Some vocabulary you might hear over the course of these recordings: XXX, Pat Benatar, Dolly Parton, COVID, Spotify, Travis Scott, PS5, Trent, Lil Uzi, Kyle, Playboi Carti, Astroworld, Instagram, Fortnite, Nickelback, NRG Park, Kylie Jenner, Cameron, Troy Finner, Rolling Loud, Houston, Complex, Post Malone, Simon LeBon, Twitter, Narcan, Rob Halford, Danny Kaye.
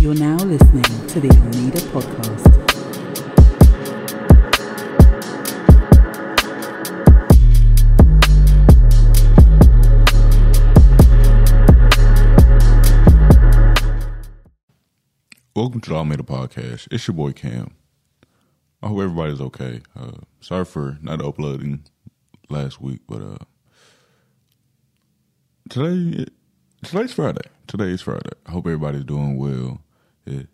You're now listening to the Almeda Podcast. Welcome to the Almeda Podcast. It's your boy Cam. I hope everybody's okay. Sorry for not uploading last week, but today's Friday. Today is Friday. I hope everybody's doing well.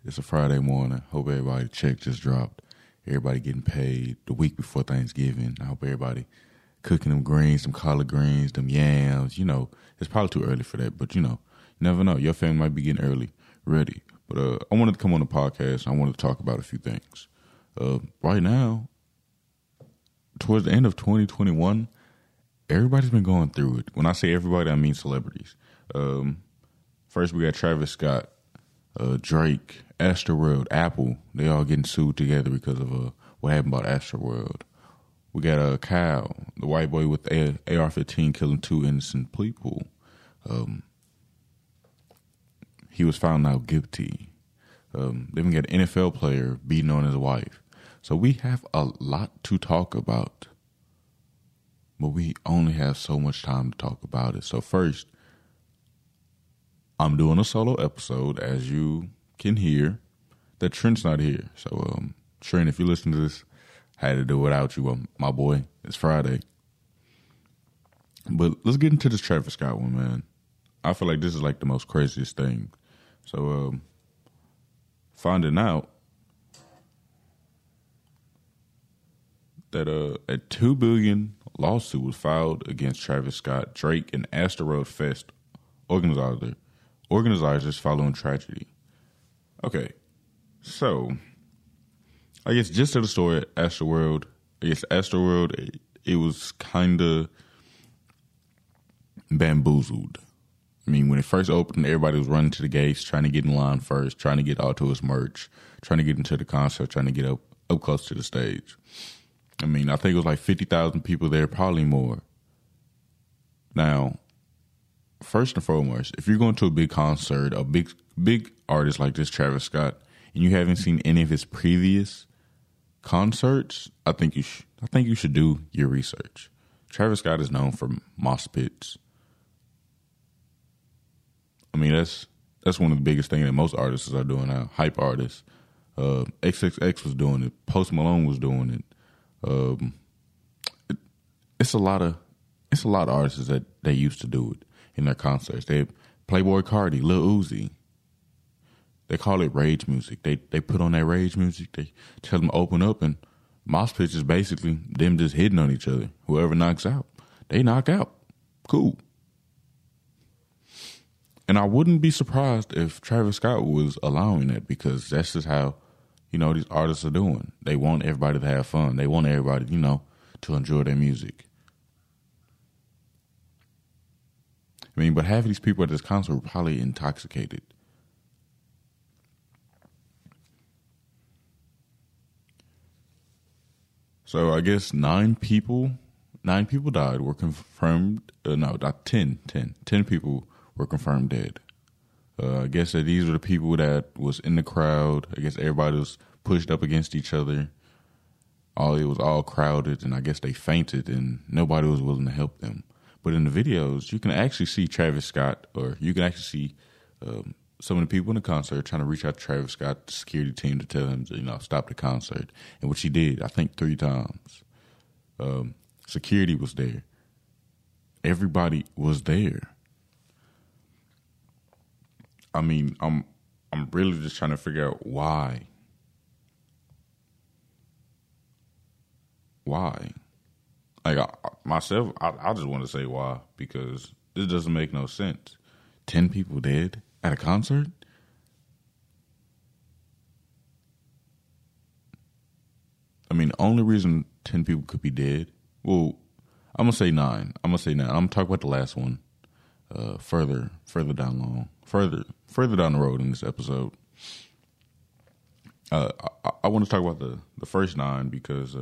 It's a Friday morning. Hope everybody's check just dropped. Everybody getting paid the week before Thanksgiving. I hope everybody cooking them greens, some collard greens, them yams. You know, it's probably too early for that, but you know, you never know. Your family might be getting early ready. But I wanted to come on the podcast. I wanted to talk about a few things. Right now, towards the end of 2021, everybody's been going through it. When I say everybody, I mean celebrities. First, we got Travis Scott, Drake, Astroworld, Apple. They all getting sued together because of what happened about Astroworld. We got Kyle, the white boy with the AR-15 killing two innocent people. He was found out guilty. They even got an NFL player beating on his wife. So we have a lot to talk about, but we only have so much time to talk about it. So first, I'm doing a solo episode, as you can hear, that Trent's not here. So, Trent, if you listen to this, I had to do without you, my boy. It's Friday. But let's get into this Travis Scott one, man. I feel like this is like the most craziest thing. So, finding out that a $2 billion lawsuit was filed against Travis Scott, Drake, and Astroworld Fest organizers following tragedy. Okay, so I guess just to the story, Astroworld, it was kind of bamboozled. I mean, when it first opened, everybody was running to the gates, trying to get in line first, trying to get all to its merch, trying to get into the concert, trying to get up close to the stage. I mean, I think it was like 50,000 people there, probably more. Now, first and foremost, if you're going to a big concert, a big artist like this, Travis Scott, and you haven't seen any of his previous concerts, I think you should do your research. Travis Scott is known for mosh pits. I mean, that's one of the biggest things that most artists are doing now. Hype artists, XXX was doing it, Post Malone was doing it. It's a lot of artists that they used to do it. In their concerts, they have Playboi Carti, Lil Uzi. They call it rage music. They put on that rage music. They tell them to open up, and mosh pits is basically them just hitting on each other. Whoever knocks out, they knock out. Cool. And I wouldn't be surprised if Travis Scott was allowing that, because that's just how, you know, these artists are doing. They want everybody to have fun. They want everybody, you know, to enjoy their music. I mean, but half of these people at this concert were probably intoxicated. So I guess nine people died, were confirmed. 10 people were confirmed dead. I guess that these were the people that was in the crowd. I guess everybody was pushed up against each other. It was all crowded, and I guess they fainted, and nobody was willing to help them. But in the videos, you can actually see Travis Scott, or you can actually see some of the people in the concert trying to reach out to Travis Scott, the security team, to tell him to, you know, stop the concert. And which he did, I think, 3 times. Security was there. Everybody was there. I mean, I'm really just trying to figure out why. Why? Like, I just want to say why, because this doesn't make no sense. 10 people dead at a concert? I mean, the only reason 10 people could be dead, well, I'm going to say nine. I'm going to talk about the last one further down the road in this episode. I want to talk about the first 9 because...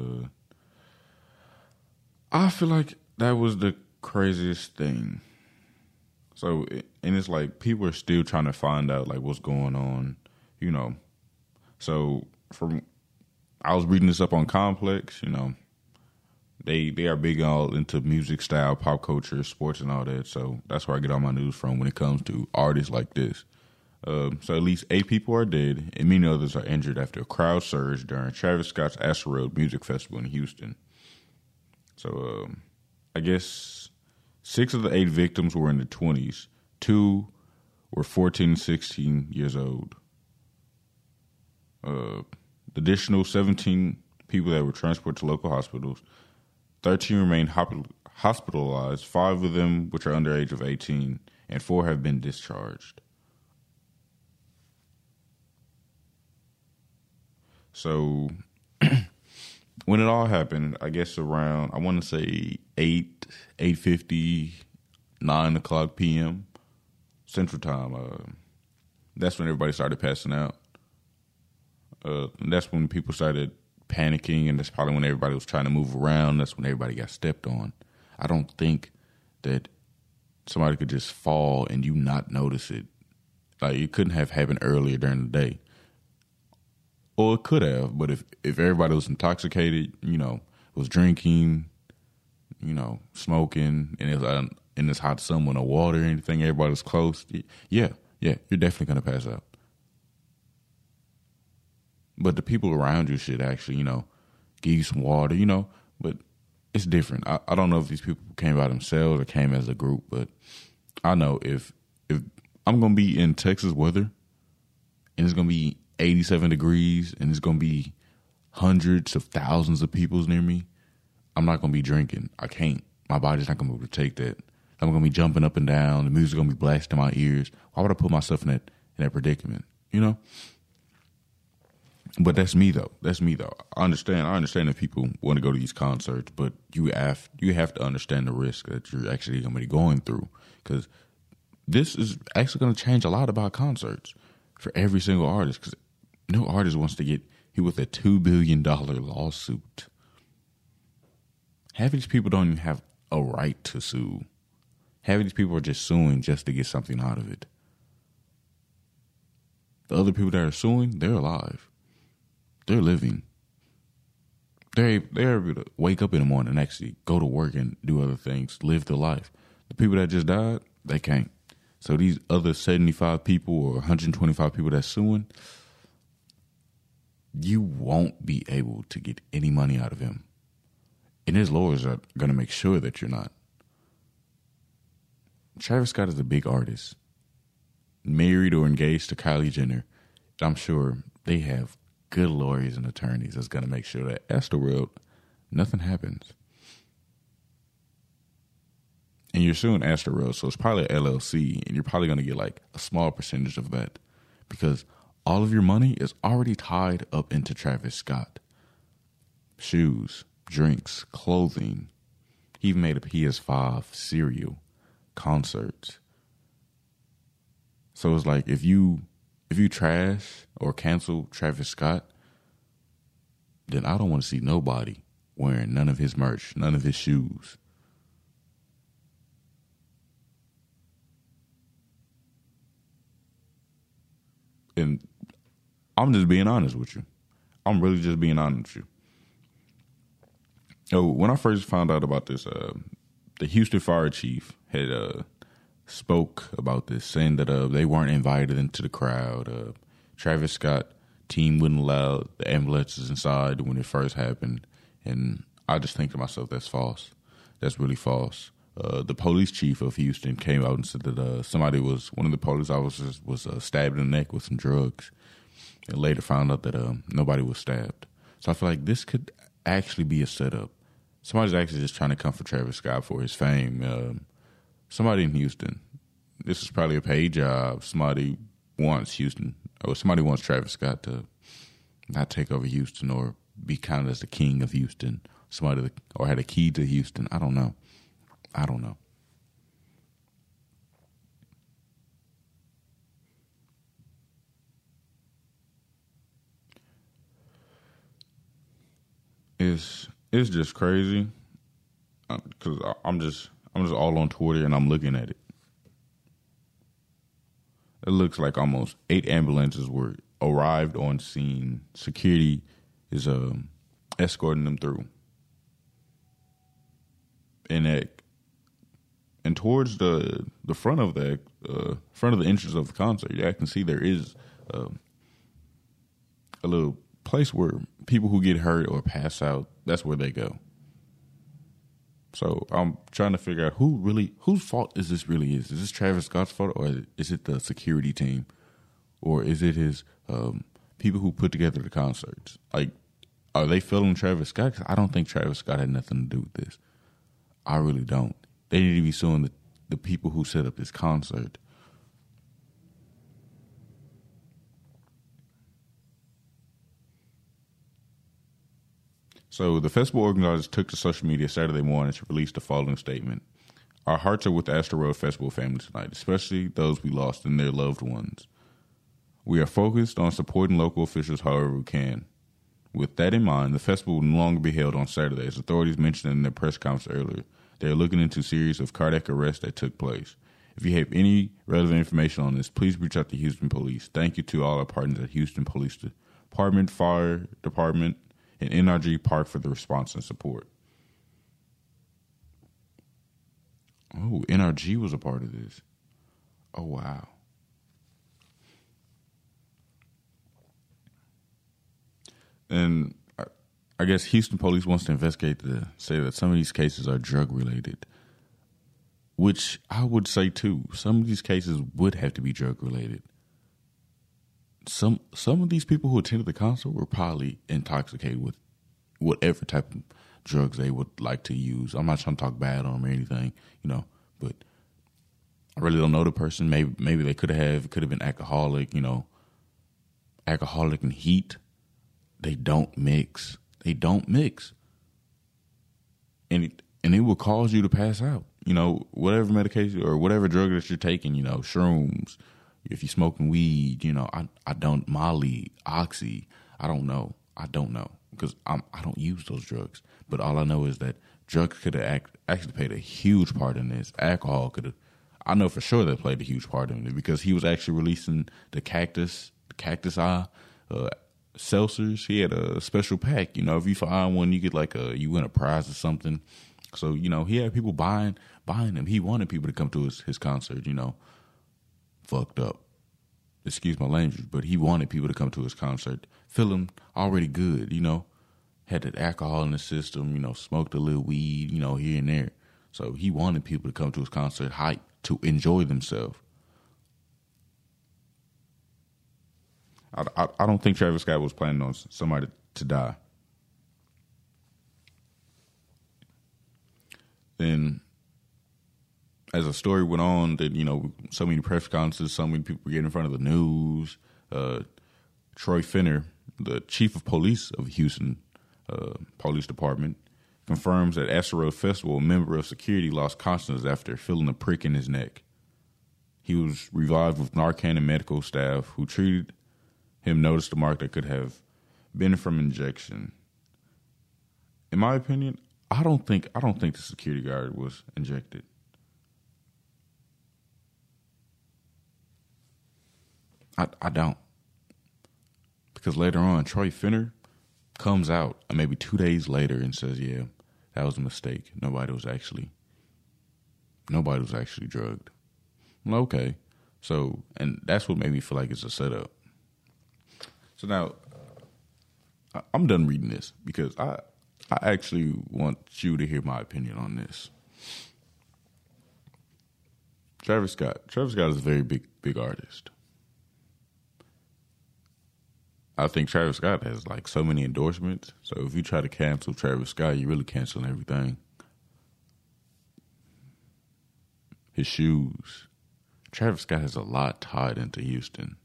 I feel like that was the craziest thing. So, and it's like people are still trying to find out like what's going on. you know. So I was reading this up on Complex, you know. They are big all into music style, pop culture, sports, and all that. So that's where I get all my news from when it comes to artists like this. So at least 8 people are dead and many others are injured after a crowd surge during Travis Scott's Astroworld Music Festival in Houston. So I guess 6 of the 8 victims were in their 20s. 2 were 14 and 16 years old. The additional 17 people that were transported to local hospitals, 13 remain hospitalized, 5 of them which are under age of 18, and 4 have been discharged. So when it all happened, I guess around, I want to say 8:50, 9 o'clock p.m. Central Time, that's when everybody started passing out. That's when people started panicking, and that's probably when everybody was trying to move around. That's when everybody got stepped on. I don't think that somebody could just fall and you not notice it. Like, it couldn't have happened earlier during the day. Or it could have, but if everybody was intoxicated, you know, was drinking, you know, smoking, and it was in this hot sun with no water or anything, everybody was close, yeah, you're definitely going to pass out. But the people around you should actually, you know, give you some water, you know. But it's different. I don't know if these people came by themselves or came as a group, but I know if I'm going to be in Texas weather and it's going to be 87 degrees and it's going to be hundreds of thousands of people near me, I'm not going to be drinking. I can't. My body's not going to be able to take that. I'm going to be jumping up and down. The music's going to be blasting my ears. Why would I put myself in that predicament, you know? But that's me, though. I understand if people want to go to these concerts, but you have to understand the risk that you're actually going to be going through, because this is actually going to change a lot about concerts for every single artist, because no artist wants to get hit with a $2 billion lawsuit. Half of these people don't even have a right to sue. Half of these people are just suing just to get something out of it. The other people that are suing, they're alive. They're living. They're able to wake up in the morning and actually go to work and do other things, live their life. The people that just died, they can't. So these other 75 people or 125 people that's suing, you won't be able to get any money out of him. And his lawyers are going to make sure that you're not. Travis Scott is a big artist, married or engaged to Kylie Jenner. I'm sure they have good lawyers and attorneys that's going to make sure that Astroworld, nothing happens. And you're suing Astroworld, so it's probably an LLC, and you're probably going to get like a small percentage of that, because all of your money is already tied up into Travis Scott. Shoes, drinks, clothing. He even made a PS5, cereal, concerts. So it's like, if you trash or cancel Travis Scott, then I don't want to see nobody wearing none of his merch, none of his shoes. And I'm just being honest with you. I'm really just being honest with you. Oh, when I first found out about this, the Houston fire chief had spoke about this, saying that they weren't invited into the crowd. Travis Scott team wouldn't allow the ambulances inside when it first happened, and I just think to myself, that's false. That's really false. The police chief of Houston came out and said that one of the police officers was stabbed in the neck with some drugs, and later found out that nobody was stabbed. So I feel like this could actually be a setup. Somebody's actually just trying to come for Travis Scott for his fame. Somebody in Houston. This is probably a paid job. Somebody wants Houston, or somebody wants Travis Scott to not take over Houston or be counted as the king of Houston. Somebody, or had a key to Houston. I don't know. It's just crazy, because I'm just all on Twitter, and I'm looking at it. It looks like almost 8 ambulances were arrived on scene, security is escorting them through. And towards the front of the entrance of the concert, I can see there is a little place where people who get hurt or pass out, that's where they go. So I'm trying to figure out whose fault is this really is. Is this Travis Scott's fault, or is it the security team, or is it his people who put together the concerts? Like, are they filming Travis Scott? 'Cause I don't think Travis Scott had nothing to do with this. I really don't. They need to be suing the people who set up this concert. So the festival organizers took to social media Saturday morning to release the following statement. Our hearts are with the Astroworld Festival family tonight, especially those we lost and their loved ones. We are focused on supporting local officials however we can. With that in mind, the festival will no longer be held on Saturday, as authorities mentioned in their press conference earlier. They are looking into a series of cardiac arrests that took place. If you have any relevant information on this, please reach out to Houston Police. Thank you to all our partners at Houston Police Department, Fire Department, and NRG Park for the response and support. Oh, NRG was a part of this. Oh, wow. And I guess Houston Police wants to investigate to say that some of these cases are drug-related, which I would say, too. Some of these cases would have to be drug-related. Some of these people who attended the concert were probably intoxicated with whatever type of drugs they would like to use. I'm not trying to talk bad on them or anything, but I really don't know the person. Maybe they could have been alcoholic, alcoholic and heat. They don't mix. And it will cause you to pass out, whatever medication or whatever drug that you're taking, shrooms. If you're smoking weed, I don't, Molly, Oxy, I don't know because I don't use those drugs. But all I know is that drugs could have actually played a huge part in this. Alcohol could have, I know for sure that played a huge part in it, because he was actually releasing the Cactus Eye seltzers. He had a special pack, if you find one, you get you win a prize or something. So, he had people buying them. He wanted people to come to his concert, fucked up. Excuse my language, but he wanted people to come to his concert feeling already good, had that alcohol in the system, smoked a little weed, here and there. So he wanted people to come to his concert hype to enjoy themselves. I don't think Travis Scott was planning on somebody to die. Then, as the story went on, that so many press conferences, so many people get in front of the news. Troy Finner, the chief of police of Houston Police Department, confirms that Astroworld Festival, a member of security, lost consciousness after feeling a prick in his neck. He was revived with Narcan, and medical staff who treated him noticed the mark that could have been from injection. In my opinion, I don't think the security guard was injected. I don't. Because later on, Troy Finner comes out maybe 2 days later and says, yeah, that was a mistake. Nobody was actually drugged. Well, okay. So, and that's what made me feel like it's a setup. So now, I'm done reading this because I actually want you to hear my opinion on this. Travis Scott is a very big, big artist. I think Travis Scott has so many endorsements. So if you try to cancel Travis Scott, you're really canceling everything. His shoes. Travis Scott has a lot tied into Houston.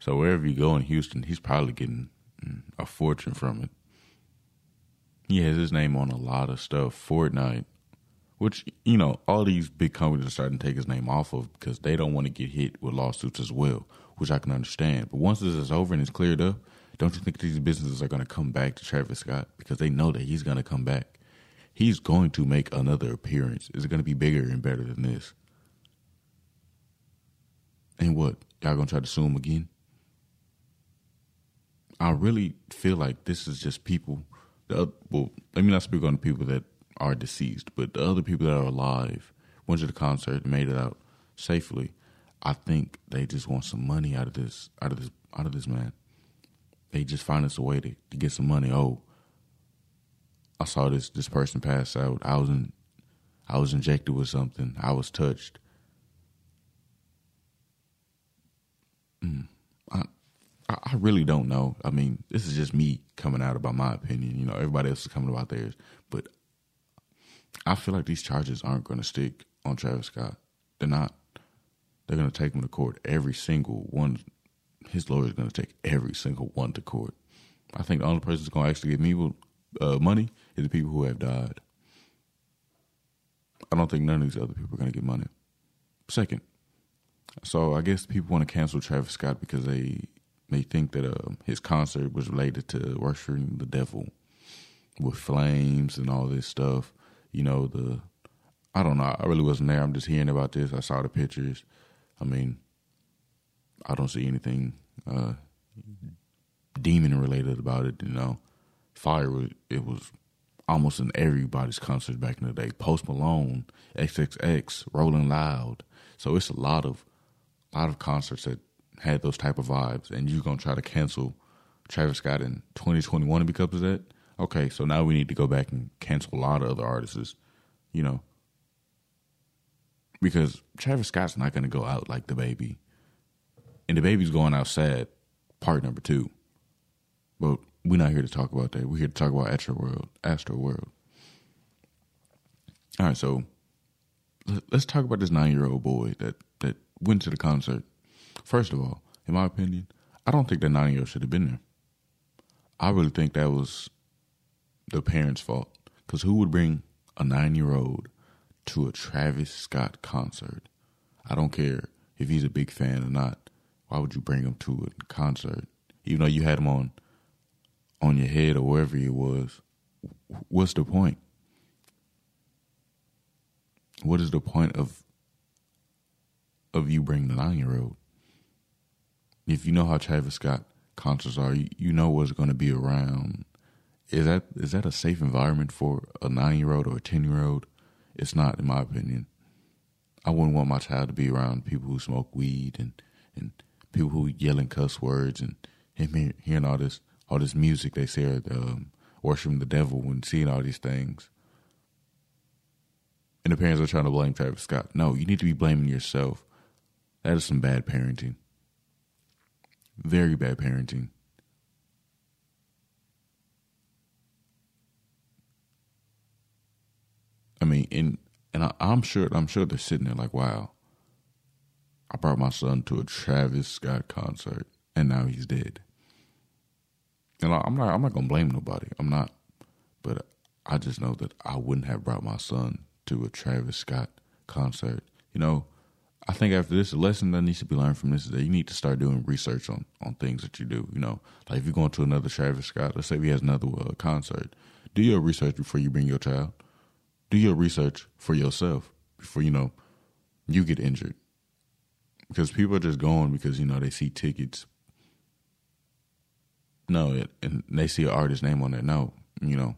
So wherever you go in Houston, he's probably getting a fortune from it. He has his name on a lot of stuff. Fortnite, which, all these big companies are starting to take his name off of because they don't want to get hit with lawsuits as well, which I can understand. But once this is over and it's cleared up, don't you think these businesses are going to come back to Travis Scott? Because they know that he's going to come back. He's going to make another appearance. It's going to be bigger and better than this. And what? Y'all going to try to sue him again? I really feel like this is just people. Well, let me not speak on the people that are deceased, but the other people that are alive, went to the concert, made it out safely. I think they just want some money out of this man. They just find us a way to get some money. Oh, I saw this person pass out. I was injected with something. I was touched. I really don't know. I mean, this is just me coming out about my opinion. You know, everybody else is coming about theirs. But I feel like these charges aren't going to stick on Travis Scott. They're not. They're going to take him to court, every single one. His lawyer is going to take every single one to court. I think the only person that's going to actually get me money is the people who have died. I don't think none of these other people are going to get money. Second, so I guess people want to cancel Travis Scott because they think that his concert was related to worshiping the devil with flames and all this stuff. You know, I don't know. I really wasn't there. I'm just hearing about this. I saw the pictures. I mean, I don't see anything demon-related about it, you know. Fire, it was almost in everybody's concert back in the day. Post Malone, XXX, Rolling Loud. So it's a lot of concerts that had those type of vibes, and you're going to try to cancel Travis Scott in 2021 because of that? Okay, so now we need to go back and cancel a lot of other artists, you know. Because Travis Scott's not going to go out like the baby. And the baby's going out sad, part number 2. But we're not here to talk about that. We're here to talk about Astroworld. All right, so let's talk about this 9-year-old boy that went to the concert. First of all, in my opinion, I don't think that 9-year-old should have been there. I really think that was the parents' fault. Because who would bring a 9-year-old to a Travis Scott concert? I don't care if he's a big fan or not. Why would you bring him to a concert? Even though you had him on your head or wherever he was, what's the point? What is the point of you bringing the 9-year-old? If you know how Travis Scott concerts are, you know what's going to be around. Is that a safe environment for a 9-year-old or a 10-year-old? It's not, in my opinion. I wouldn't want my child to be around people who smoke weed and people who yelling cuss words and him hearing all this music they say, worshiping the devil and seeing all these things. And the parents are trying to blame Travis Scott. No, you need to be blaming yourself. That is some bad parenting. Very bad parenting. I mean, I'm sure they're sitting there like, wow, I brought my son to a Travis Scott concert and now he's dead. And I'm not gonna blame nobody. I'm not, but I just know that I wouldn't have brought my son to a Travis Scott concert. You know, I think after this, the lesson that needs to be learned from this is that you need to start doing research on things that you do. You know, like if you're going to another Travis Scott, let's say he has another concert, do your research before you bring your child. Do your research for yourself before, you know, you get injured. Because people are just going because, you know, they see tickets. No, and they see an artist's name on there. No, you know.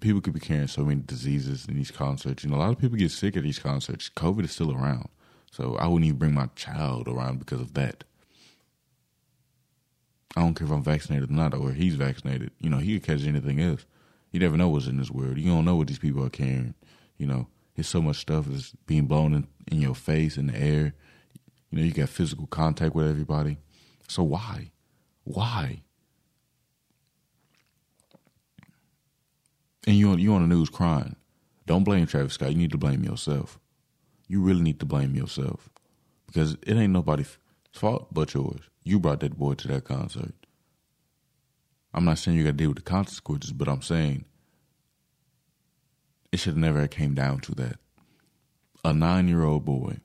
People could be carrying so many diseases in these concerts. You know, a lot of people get sick at these concerts. COVID is still around. So I wouldn't even bring my child around because of that. I don't care if I'm vaccinated or not or he's vaccinated. You know, he could catch anything else. You never know what's in this world. You don't know what these people are carrying. You know, there's so much stuff that's being blown in your face, in the air. You know, you got physical contact with everybody. So why? Why? And you on the news crying. Don't blame Travis Scott. You need to blame yourself. You really need to blame yourself. Because it ain't nobody's fault but yours. You brought that boy to that concert. I'm not saying you got to deal with the consequences, but I'm saying it should have never came down to that. A 9-year-old boy.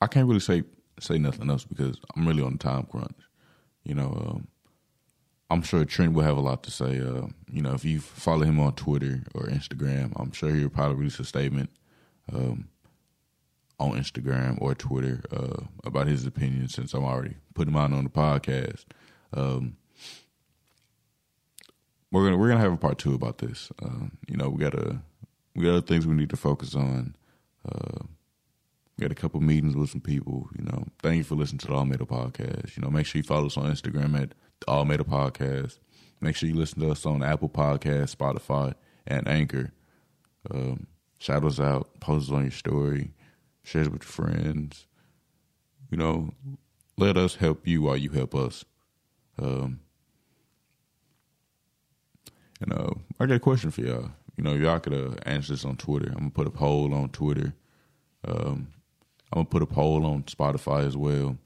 I can't really say nothing else because I'm really on a time crunch. You know, I'm sure Trent will have a lot to say. You know, if you follow him on Twitter or Instagram, I'm sure he'll probably release a statement. on Instagram or Twitter about his opinion, since I'm already putting mine on the podcast. We're gonna have a part two about this. We got other things we need to focus on. We got a couple meetings with some people. Thank you for listening to the Almeda Podcast. Make sure you follow us on Instagram at the Almeda Podcast. Make sure you listen to us on Apple Podcasts, Spotify, and Anchor. Shout us out, post us on your story, share it with your friends. Let us help you while you help us. I got a question for y'all. Y'all could answer this on Twitter. I'm going to put a poll on Twitter. I'm going to put a poll on Spotify as well.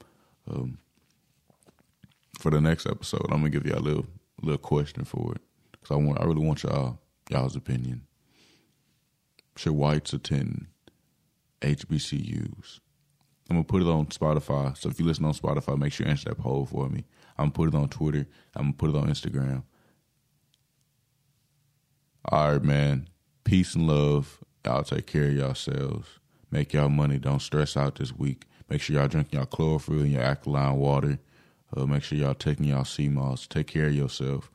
For the next episode, I'm going to give y'all a little question for it, because I really want y'all's opinion. Should whites attend HBCUs? I'm going to put it on Spotify. So if you listen on Spotify, make sure you answer that poll for me. I'm going to put it on Twitter. I'm going to put it on Instagram. All right, man. Peace and love. Y'all take care of yourselves. Make y'all money. Don't stress out this week. Make sure y'all drinking y'all chlorophyll and your alkaline water. Make sure y'all taking y'all sea moss. Take care of yourself.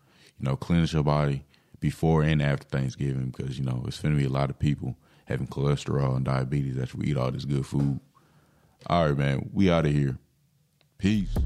Cleanse your body before and after Thanksgiving, because, it's going to be a lot of people having cholesterol and diabetes after we eat all this good food. All right, man. We out of here. Peace.